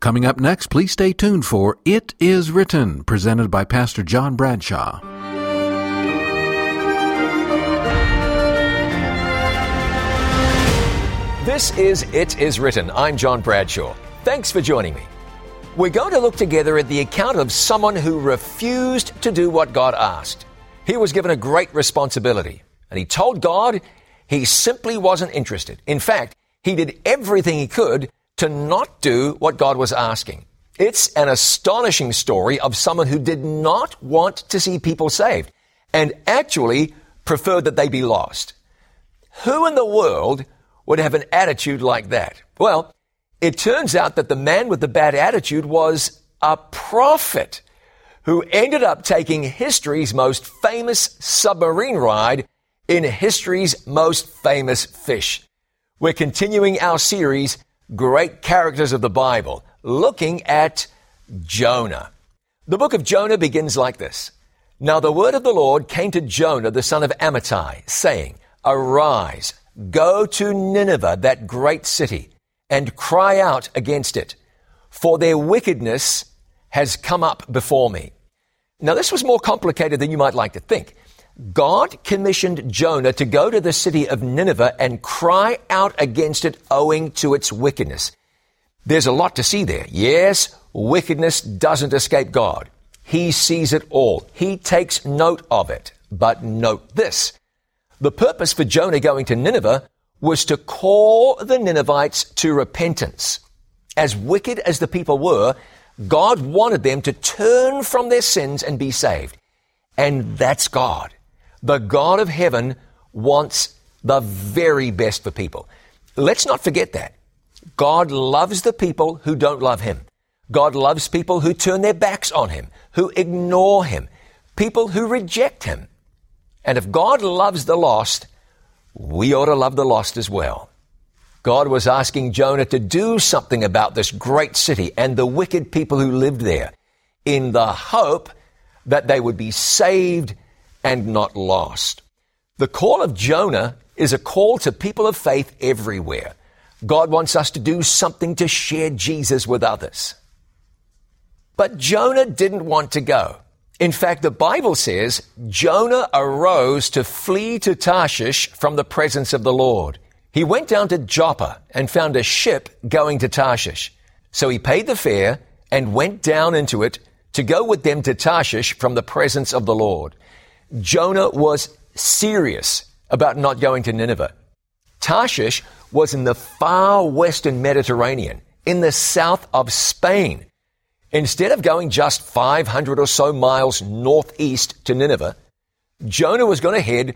Coming up next, please stay tuned for It Is Written, presented by Pastor John Bradshaw. This is It Is Written. I'm John Bradshaw. Thanks for joining me. We're going to look together at the account of someone who refused to do what God asked. He was given a great responsibility, and he told God he simply wasn't interested. In fact, he did everything he could to not do what God was asking. It's an astonishing story of someone who did not want to see people saved and actually preferred that they be lost. Who in the world would have an attitude like that? Well, it turns out that the man with the bad attitude was a prophet who ended up taking history's most famous submarine ride in history's most famous fish. We're continuing our series, Great Characters of the Bible, looking at Jonah. The book of Jonah begins like this. Now the word of the Lord came to Jonah, the son of Amittai, saying, Arise, go to Nineveh, that great city, and cry out against it, for their wickedness has come up before me. Now this was more complicated than you might like to think. God commissioned Jonah to go to the city of Nineveh and cry out against it owing to its wickedness. There's a lot to see there. Yes, wickedness doesn't escape God. He sees it all. He takes note of it. But note this. The purpose for Jonah going to Nineveh was to call the Ninevites to repentance. As wicked as the people were, God wanted them to turn from their sins and be saved. And that's God. The God of heaven wants the very best for people. Let's not forget that. God loves the people who don't love Him. God loves people who turn their backs on Him, who ignore Him, people who reject Him. And if God loves the lost, we ought to love the lost as well. God was asking Jonah to do something about this great city and the wicked people who lived there in the hope that they would be saved and not lost. The call of Jonah is a call to people of faith everywhere. God wants us to do something to share Jesus with others. But Jonah didn't want to go. In fact, the Bible says Jonah arose to flee to Tarshish from the presence of the Lord. He went down to Joppa and found a ship going to Tarshish. So he paid the fare and went down into it to go with them to Tarshish from the presence of the Lord. Jonah was serious about not going to Nineveh. Tarshish was in the far western Mediterranean, in the south of Spain. Instead of going just 500 or so miles northeast to Nineveh, Jonah was going to head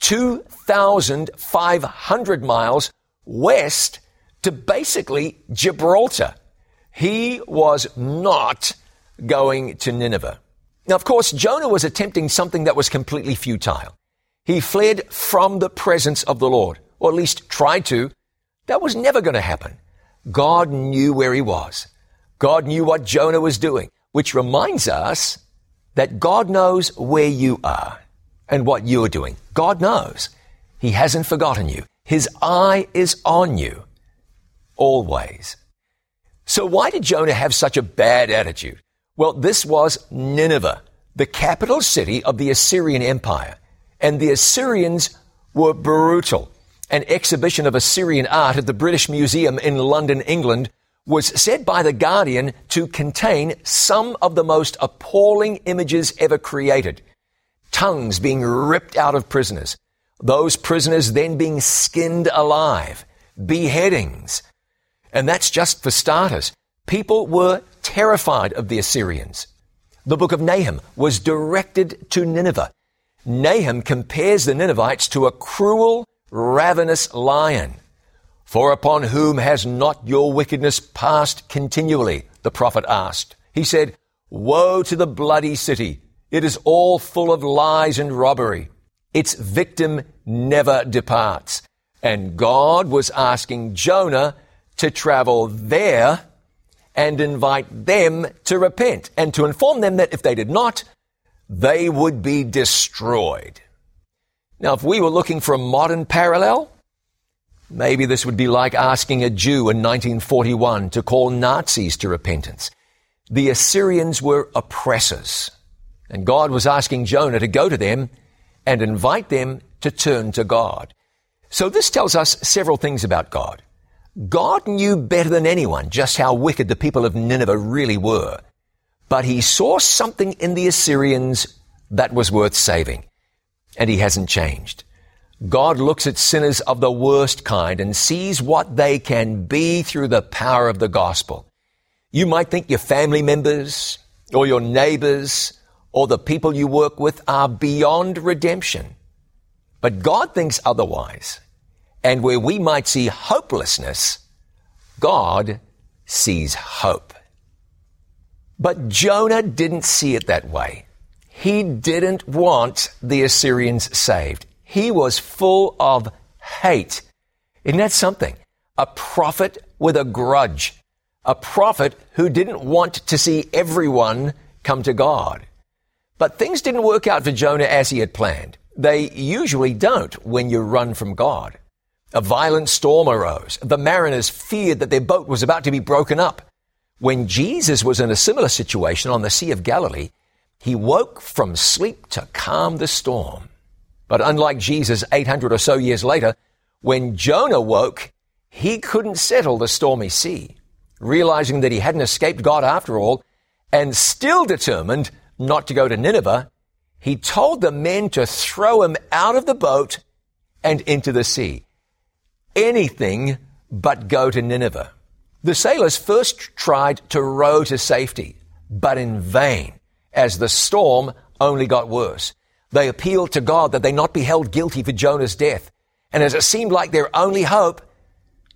2,500 miles west to basically Gibraltar. He was not going to Nineveh. Now, of course, Jonah was attempting something that was completely futile. He fled from the presence of the Lord, or at least tried to. That was never going to happen. God knew where he was. God knew what Jonah was doing, which reminds us that God knows where you are and what you're doing. God knows. He hasn't forgotten you. His eye is on you always. So why did Jonah have such a bad attitude? Well, this was Nineveh, the capital city of the Assyrian Empire. And the Assyrians were brutal. An exhibition of Assyrian art at the British Museum in London, England, was said by the Guardian to contain some of the most appalling images ever created. Tongues being ripped out of prisoners. Those prisoners then being skinned alive. Beheadings. And that's just for starters. People were terrified of the Assyrians. The book of Nahum was directed to Nineveh. Nahum compares the Ninevites to a cruel, ravenous lion. For upon whom has not your wickedness passed continually? The prophet asked. He said, Woe to the bloody city. It is all full of lies and robbery. Its victim never departs. And God was asking Jonah to travel there and invite them to repent, and to inform them that if they did not, they would be destroyed. Now, if we were looking for a modern parallel, Maybe this would be like asking a Jew in 1941 to call Nazis to repentance. The Assyrians were oppressors, and God was asking Jonah to go to them and invite them to turn to God. So this tells us several things about God. God knew better than anyone just how wicked the people of Nineveh really were, but he saw something in the Assyrians that was worth saving, and he hasn't changed. God looks at sinners of the worst kind and sees what they can be through the power of the gospel. You might think your family members or your neighbors or the people you work with are beyond redemption. But God thinks otherwise. And where we might see hopelessness, God sees hope. But Jonah didn't see it that way. He didn't want the Assyrians saved. He was full of hate. Isn't that something? A prophet with a grudge. A prophet who didn't want to see everyone come to God. But things didn't work out for Jonah as he had planned. They usually don't when you run from God. A violent storm arose. The mariners feared that their boat was about to be broken up. When Jesus was in a similar situation on the Sea of Galilee, he woke from sleep to calm the storm. But unlike Jesus 800 or so years later, when Jonah woke, he couldn't settle the stormy sea. Realizing that he hadn't escaped God after all, and still determined not to go to Nineveh, he told the men to throw him out of the boat and into the sea. Anything but go to Nineveh. The sailors first tried to row to safety, but in vain, as the storm only got worse. They appealed to God that they not be held guilty for Jonah's death, and as it seemed like their only hope,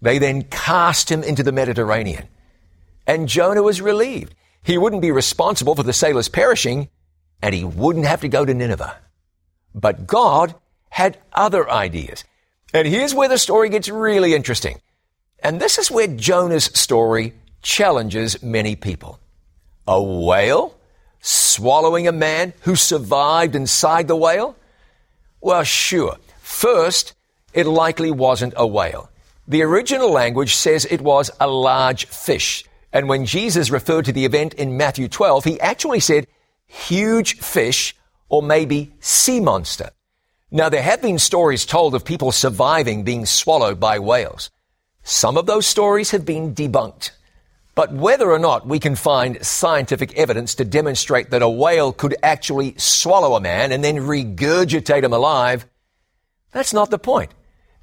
they then cast him into the Mediterranean. And Jonah was relieved. He wouldn't be responsible for the sailors perishing, and he wouldn't have to go to Nineveh. But God had other ideas. And here's where the story gets really interesting. And this is where Jonah's story challenges many people. A whale swallowing a man who survived inside the whale? Well, sure. First, it likely wasn't a whale. The original language says it was a large fish. And when Jesus referred to the event in Matthew 12, he actually said huge fish or maybe sea monster. Now, there have been stories told of people surviving being swallowed by whales. Some of those stories have been debunked. But whether or not we can find scientific evidence to demonstrate that a whale could actually swallow a man and then regurgitate him alive, that's not the point.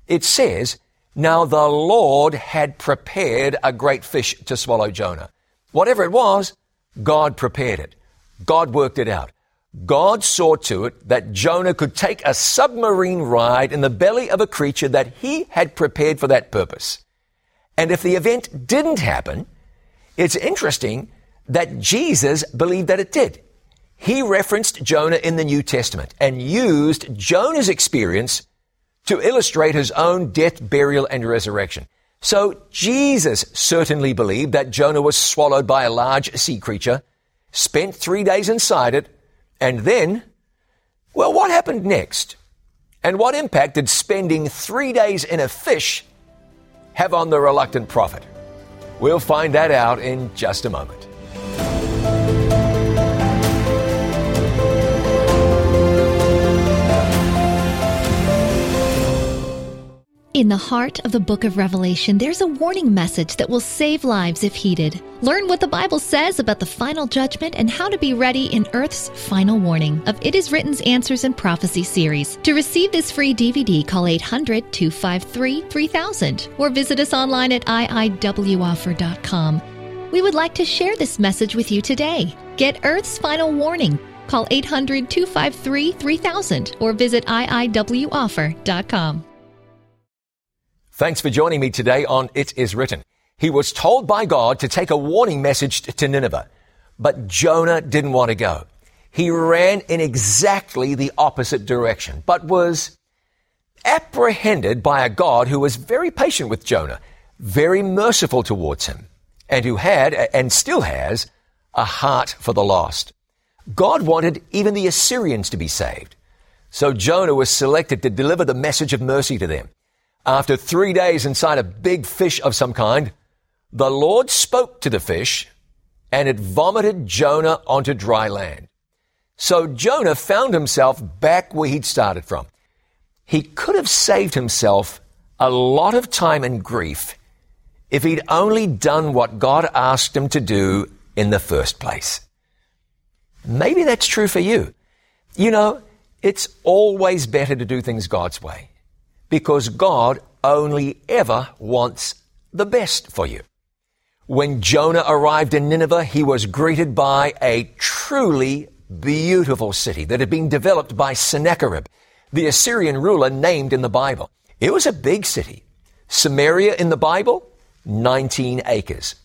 It says, now the Lord had prepared a great fish to swallow Jonah. Whatever it was, God prepared it. God worked it out. God saw to it that Jonah could take a submarine ride in the belly of a creature that he had prepared for that purpose. And if the event didn't happen, it's interesting that Jesus believed that it did. He referenced Jonah in the New Testament and used Jonah's experience to illustrate his own death, burial, and resurrection. So Jesus certainly believed that Jonah was swallowed by a large sea creature, spent 3 days inside it, and then, well, what happened next? And what impact did spending 3 days in a fish have on the reluctant prophet? We'll find that out in just a moment. In the heart of the book of Revelation, there's a warning message that will save lives if heeded. Learn what the Bible says about the final judgment and how to be ready in Earth's final warning of It Is Written's Answers and Prophecy series. To receive this free DVD, call 800-253-3000 or visit us online at iiwoffer.com. We would like to share this message with you today. Get Earth's final warning. Call 800-253-3000 or visit iiwoffer.com. Thanks for joining me today on It Is Written. He was told by God to take a warning message to Nineveh, but Jonah didn't want to go. He ran in exactly the opposite direction, but was apprehended by a God who was very patient with Jonah, very merciful towards him, and who had, and still has, a heart for the lost. God wanted even the Assyrians to be saved, so Jonah was selected to deliver the message of mercy to them. After 3 days inside a big fish of some kind, the Lord spoke to the fish, and it vomited Jonah onto dry land. So Jonah found himself back where he'd started from. He could have saved himself a lot of time and grief if he'd only done what God asked him to do in the first place. Maybe that's true for you. You know, it's always better to do things God's way because God only ever wants the best for you. When Jonah arrived in Nineveh, he was greeted by a truly beautiful city that had been developed by Sennacherib, the Assyrian ruler named in the Bible. It was a big city. Samaria in the Bible, 19 acres.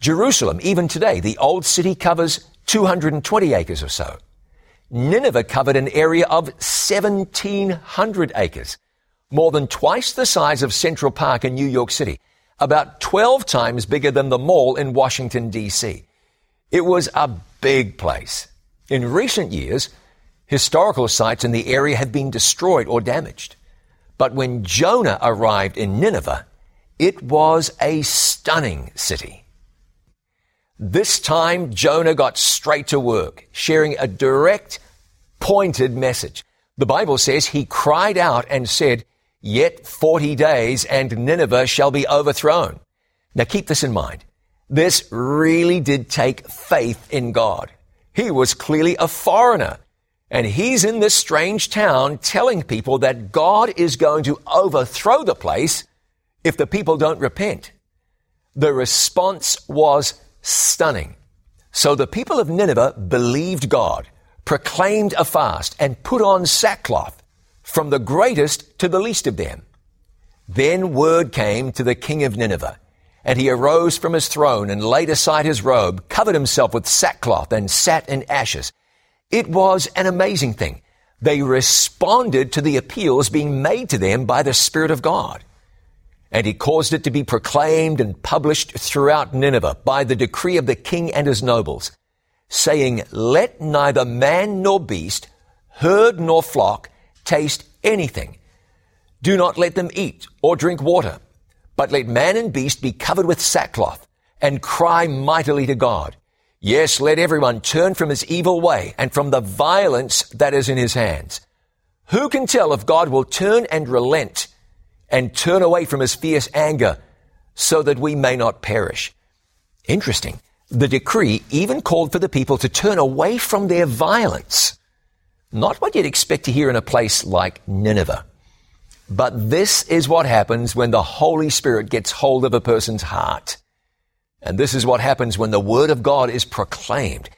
Jerusalem, even today, the old city covers 220 acres or so. Nineveh covered an area of 1,700 acres, more than twice the size of Central Park in New York City, about 12 times bigger than the mall in Washington, D.C. It was a big place. In recent years, historical sites in the area have been destroyed or damaged. But when Jonah arrived in Nineveh, it was a stunning city. This time, Jonah got straight to work, sharing a direct, pointed message. The Bible says he cried out and said, "Yet 40 days and Nineveh shall be overthrown." Now keep this in mind. This really did take faith in God. He was clearly a foreigner, and he's in this strange town telling people that God is going to overthrow the place if the people don't repent. The response was stunning. So the people of Nineveh believed God, proclaimed a fast, and put on sackcloth, from the greatest to the least of them. Then word came to the king of Nineveh, and he arose from his throne and laid aside his robe, covered himself with sackcloth, and sat in ashes. It was an amazing thing. They responded to the appeals being made to them by the Spirit of God. And he caused it to be proclaimed and published throughout Nineveh by the decree of the king and his nobles, saying, "Let neither man nor beast, herd nor flock, taste anything. Do not let them eat or drink water. But let man and beast be covered with sackcloth and cry mightily to God. Yes, let everyone turn from his evil way and from the violence that is in his hands." Who can tell if God will turn and relent and turn away from his fierce anger so that we may not perish? Interesting. The decree even called for the people to turn away from their violence. Not what you'd expect to hear in a place like Nineveh. But this is what happens when the Holy Spirit gets hold of a person's heart. And this is what happens when the Word of God is proclaimed.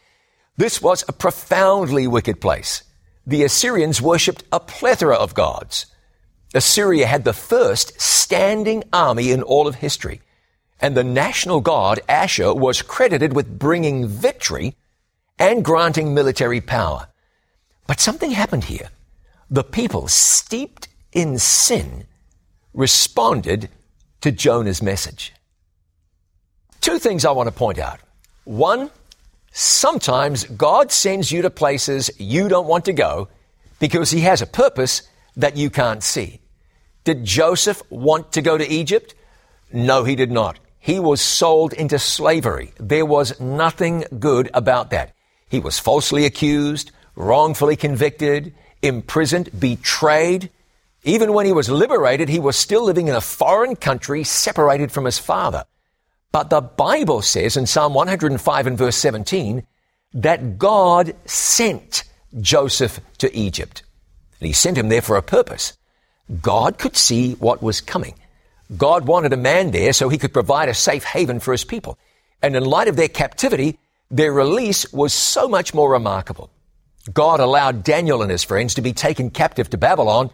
This was a profoundly wicked place. The Assyrians worshipped a plethora of gods. Assyria had the first standing army in all of history. And the national god, Asher, was credited with bringing victory and granting military power. But something happened here. The people, steeped in sin, responded to Jonah's message. Two things I want to point out. One, sometimes God sends you to places you don't want to go because he has a purpose that you can't see. Did Joseph want to go to Egypt? No, he did not. He was sold into slavery. There was nothing good about that. He was falsely accused, wrongfully convicted, imprisoned, betrayed. Even when he was liberated, he was still living in a foreign country, separated from his father. But the Bible says in Psalm 105 and verse 17 that God sent Joseph to Egypt. And he sent him there for a purpose. God could see what was coming. God wanted a man there so he could provide a safe haven for his people. And in light of their captivity, their release was so much more remarkable. God allowed Daniel and his friends to be taken captive to Babylon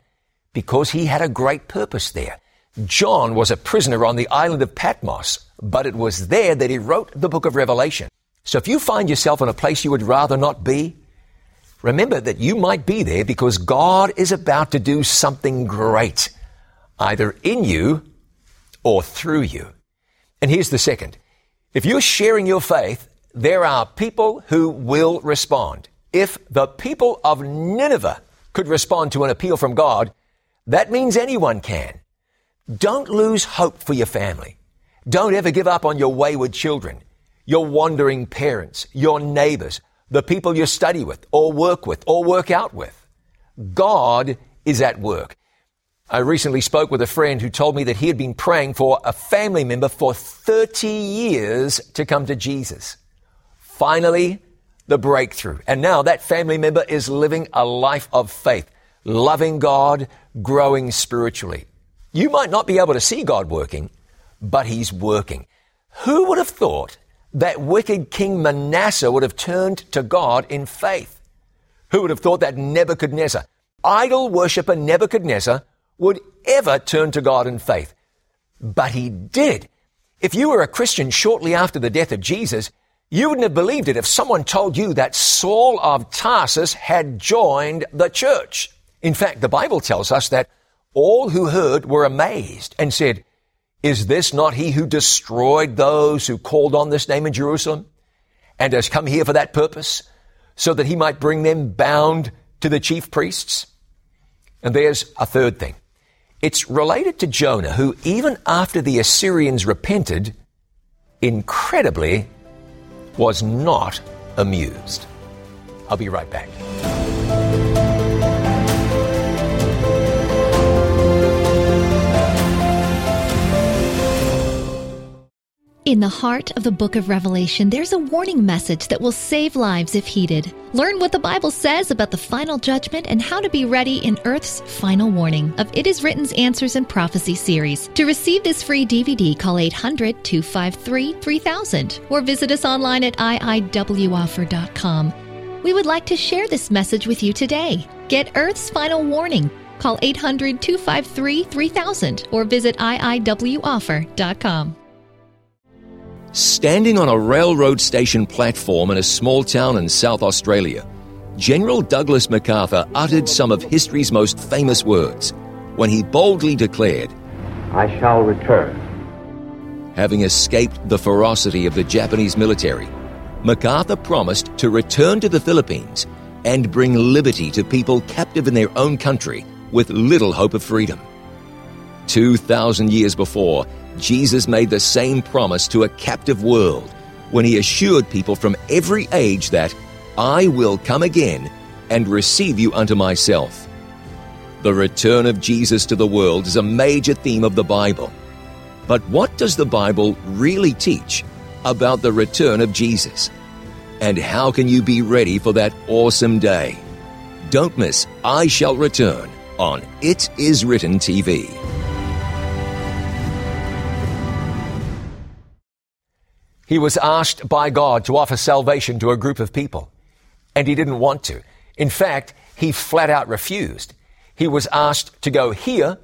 because he had a great purpose there. John was a prisoner on the island of Patmos, but it was there that he wrote the book of Revelation. So if you find yourself in a place you would rather not be, remember that you might be there because God is about to do something great, either in you or through you. And here's the second. If you're sharing your faith, there are people who will respond. If the people of Nineveh could respond to an appeal from God, that means anyone can. Don't lose hope for your family. Don't ever give up on your wayward children, your wandering parents, your neighbors, the people you study with or work out with. God is at work. I recently spoke with a friend who told me that he had been praying for a family member for 30 years to come to Jesus. Finally, the breakthrough. And now that family member is living a life of faith, loving God, growing spiritually. You might not be able to see God working, but He's working. Who would have thought that wicked King Manasseh would have turned to God in faith? Who would have thought that Nebuchadnezzar, idol worshipper Nebuchadnezzar, would ever turn to God in faith? But he did. If you were a Christian shortly after the death of Jesus, you wouldn't have believed it if someone told you that Saul of Tarsus had joined the church. In fact, the Bible tells us that all who heard were amazed and said, "Is this not he who destroyed those who called on this name in Jerusalem and has come here for that purpose, so that he might bring them bound to the chief priests?" And there's a third thing. It's related to Jonah, who even after the Assyrians repented, incredibly was not amused. I'll be right back. In the heart of the book of Revelation, there's a warning message that will save lives if heeded. Learn what the Bible says about the final judgment and how to be ready in Earth's final warning of It Is Written's Answers and Prophecy series. To receive this free DVD, call 800-253-3000 or visit us online at iiwoffer.com. We would like to share this message with you today. Get Earth's final warning. Call 800-253-3000 or visit iiwoffer.com. Standing on a railroad station platform in a small town in South Australia, General Douglas MacArthur uttered some of history's most famous words when he boldly declared, "I shall return." Having escaped the ferocity of the Japanese military, MacArthur promised to return to the Philippines and bring liberty to people captive in their own country with little hope of freedom. 2,000 years before, Jesus made the same promise to a captive world when he assured people from every age that, "I will come again and receive you unto myself." The return of Jesus to the world is a major theme of the Bible. But what does the Bible really teach about the return of Jesus? And how can you be ready for that awesome day? Don't miss I Shall Return on It Is Written TV. He was asked by God to offer salvation to a group of people, and he didn't want to. In fact, he flat out refused. He was asked to go here,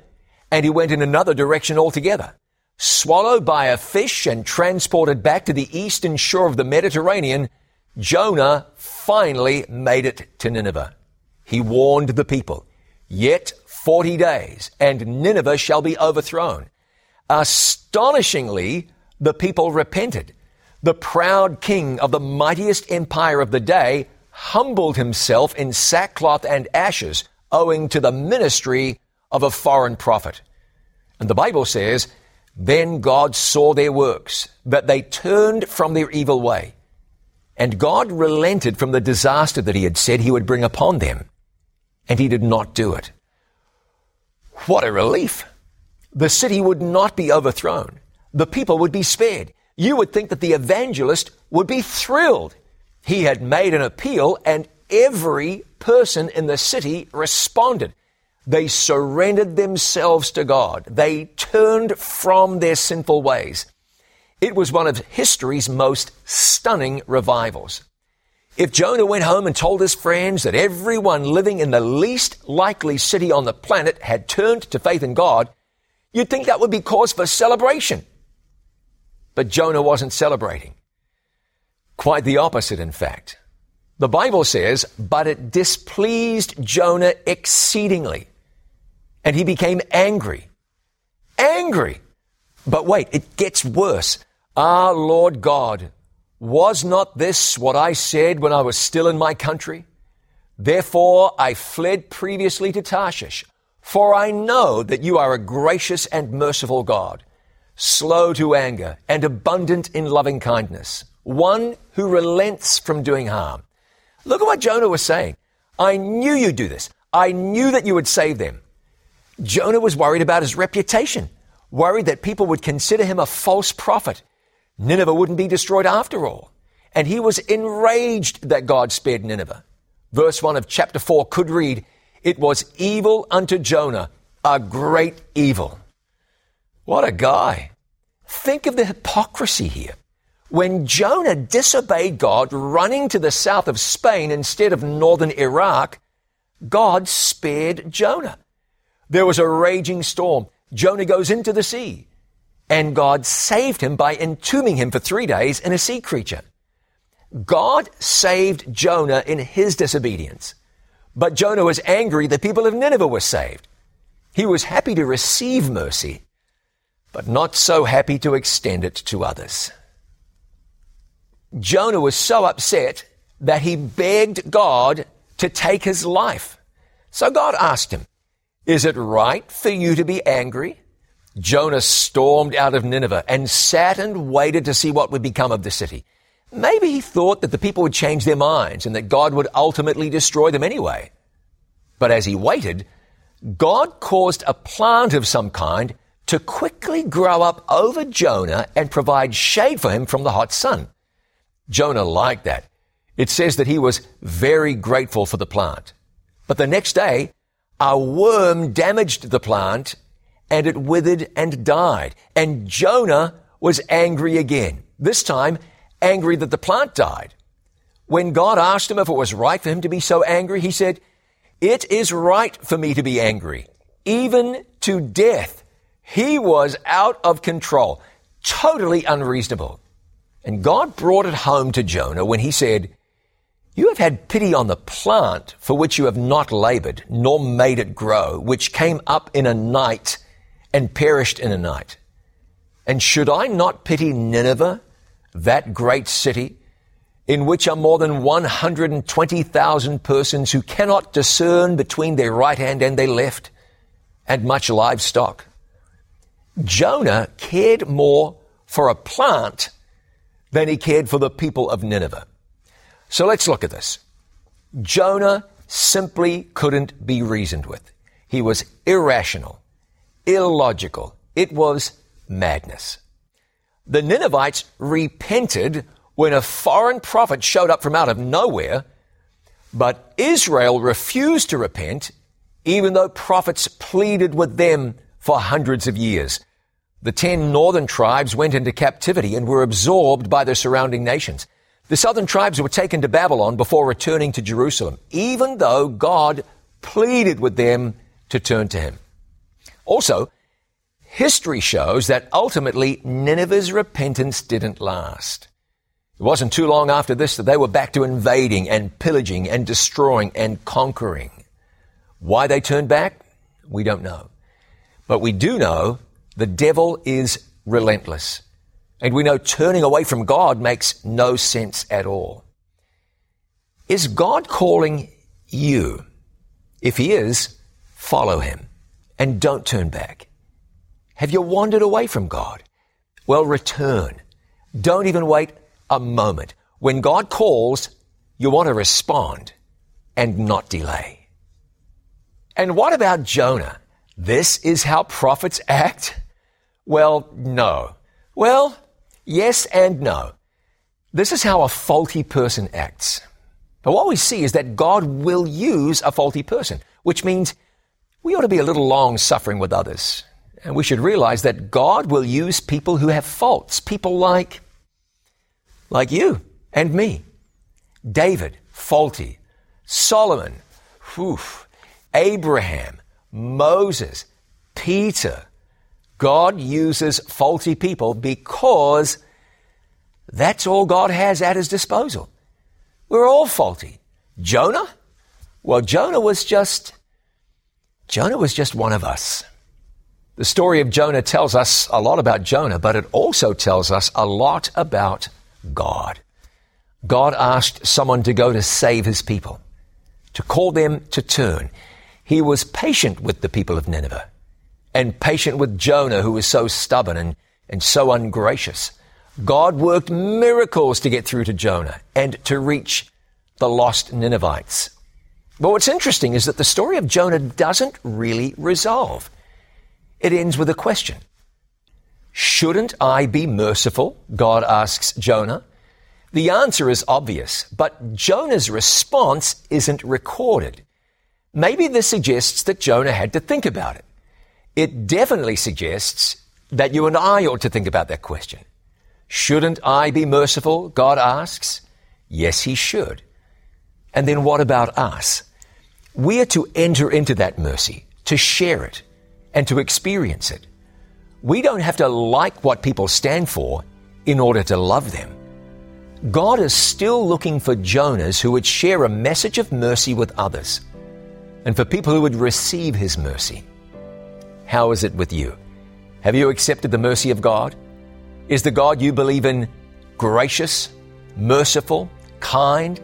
and he went in another direction altogether. Swallowed by a fish and transported back to the eastern shore of the Mediterranean, Jonah finally made it to Nineveh. He warned the people, "Yet 40 days, and Nineveh shall be overthrown." Astonishingly, the people repented. The proud king of the mightiest empire of the day humbled himself in sackcloth and ashes owing to the ministry of a foreign prophet. And the Bible says, "Then God saw their works, that they turned from their evil way. And God relented from the disaster that He had said He would bring upon them. And He did not do it." What a relief! The city would not be overthrown. The people would be spared. You would think that the evangelist would be thrilled. He had made an appeal, and every person in the city responded. They surrendered themselves to God. They turned from their sinful ways. It was one of history's most stunning revivals. If Jonah went home and told his friends that everyone living in the least likely city on the planet had turned to faith in God, you'd think that would be cause for celebration. But Jonah wasn't celebrating. Quite the opposite, in fact. The Bible says, "But it displeased Jonah exceedingly, and he became angry." Angry! But wait, it gets worse. "Ah, Lord God, was not this what I said when I was still in my country? Therefore I fled previously to Tarshish, For I know that you are a gracious and merciful God, slow to anger and abundant in loving kindness, one who relents from doing harm. Look at what Jonah was saying. I knew you'd do this. I knew that you would save them. Jonah was worried about his reputation, worried that people would consider him a false prophet. Nineveh wouldn't be destroyed after all. And he was enraged that God spared Nineveh. Verse 1 of chapter 4 could read, "It was evil unto Jonah, a great evil." What a guy. Think of the hypocrisy here. When Jonah disobeyed God, running to the south of Spain instead of northern Iraq, God spared Jonah. There was a raging storm. Jonah goes into the sea, and God saved him by entombing him for 3 days in a sea creature. God saved Jonah in his disobedience. But Jonah was angry the people of Nineveh were saved. He was happy to receive mercy, but not so happy to extend it to others. Jonah was so upset that he begged God to take his life. So God asked him, "Is it right for you to be angry?" Jonah stormed out of Nineveh and sat and waited to see what would become of the city. Maybe he thought that the people would change their minds and that God would ultimately destroy them anyway. But as he waited, God caused a plant of some kind to quickly grow up over Jonah and provide shade for him from the hot sun. Jonah liked that. It says that he was very grateful for the plant. But the next day, a worm damaged the plant and it withered and died. And Jonah was angry again, this time angry that the plant died. When God asked him if it was right for him to be so angry, he said, "It is right for me to be angry, even to death." He was out of control, totally unreasonable. And God brought it home to Jonah when he said, "You have had pity on the plant for which you have not labored, nor made it grow, which came up in a night and perished in a night. And should I not pity Nineveh, that great city, in which are more than 120,000 persons who cannot discern between their right hand and their left, and much livestock?" Jonah cared more for a plant than he cared for the people of Nineveh. So let's look at this. Jonah simply couldn't be reasoned with. He was irrational, illogical. It was madness. The Ninevites repented when a foreign prophet showed up from out of nowhere, but Israel refused to repent, even though prophets pleaded with them for hundreds of years. The 10 northern tribes went into captivity and were absorbed by the surrounding nations. The southern tribes were taken to Babylon before returning to Jerusalem, even though God pleaded with them to turn to him. Also, history shows that ultimately Nineveh's repentance didn't last. It wasn't too long after this that they were back to invading and pillaging and destroying and conquering. Why they turned back, we don't know. But we do know the devil is relentless. And we know turning away from God makes no sense at all. Is God calling you? If he is, follow him and don't turn back. Have you wandered away from God? Well, return. Don't even wait a moment. When God calls, you want to respond and not delay. And what about Jonah? This is how prophets act? Well, no. Well, yes and no. This is how a faulty person acts. But what we see is that God will use a faulty person, which means we ought to be a little long-suffering with others. And we should realize that God will use people who have faults, people like you and me. David, faulty. Solomon, Abraham, Moses, Peter. God uses faulty people because that's all God has at his disposal. We're all faulty. Jonah? Well, Jonah was just one of us. The story of Jonah tells us a lot about Jonah, but it also tells us a lot about God. God asked someone to go to save his people, to call them to turn. He was patient with the people of Nineveh and patient with Jonah, who was so stubborn and so ungracious. God worked miracles to get through to Jonah and to reach the lost Ninevites. But what's interesting is that the story of Jonah doesn't really resolve. It ends with a question. Shouldn't I be merciful? God asks Jonah. The answer is obvious, but Jonah's response isn't recorded. Maybe this suggests that Jonah had to think about it. It definitely suggests that you and I ought to think about that question. Shouldn't I be merciful? God asks. Yes, he should. And then what about us? We are to enter into that mercy, to share it, and to experience it. We don't have to like what people stand for in order to love them. God is still looking for Jonahs who would share a message of mercy with others, and for people who would receive his mercy. How is it with you? Have you accepted the mercy of God? Is the God you believe in gracious, merciful, kind,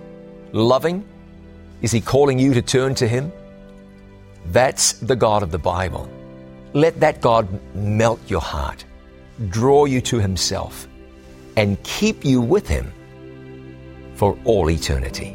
loving? Is he calling you to turn to him? That's the God of the Bible. Let that God melt your heart, draw you to himself, and keep you with him for all eternity.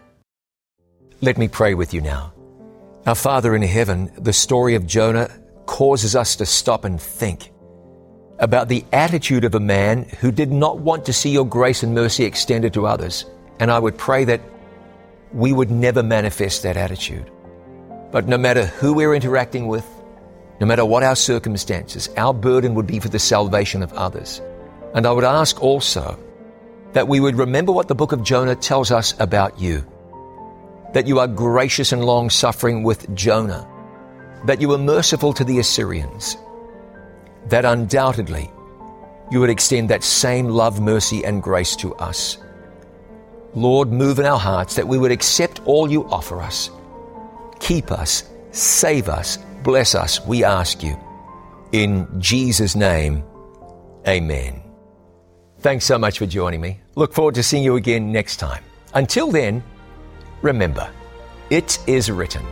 Let me pray with you now. Our Father in heaven, the story of Jonah causes us to stop and think about the attitude of a man who did not want to see your grace and mercy extended to others. And I would pray that we would never manifest that attitude. But no matter who we're interacting with, no matter what our circumstances, our burden would be for the salvation of others. And I would ask also that we would remember what the book of Jonah tells us about you, that you are gracious and long-suffering with Jonah, that you were merciful to the Assyrians, that undoubtedly you would extend that same love, mercy, and grace to us. Lord, move in our hearts that we would accept all you offer us. Keep us, save us, bless us, we ask you. In Jesus' name, amen. Thanks so much for joining me. Look forward to seeing you again next time. Until then, remember, it is written,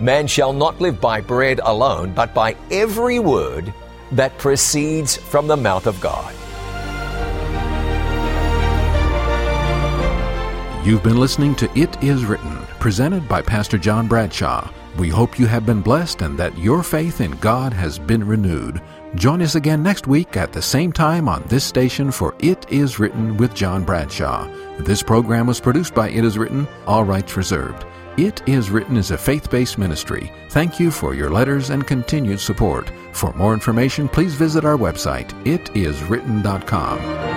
man shall not live by bread alone, but by every word that proceeds from the mouth of God. You've been listening to It Is Written, presented by Pastor John Bradshaw. We hope you have been blessed and that your faith in God has been renewed. Join us again next week at the same time on this station for It Is Written with John Bradshaw. This program was produced by It Is Written, all rights reserved. It Is Written is a faith-based ministry. Thank you for your letters and continued support. For more information, please visit our website, itiswritten.com.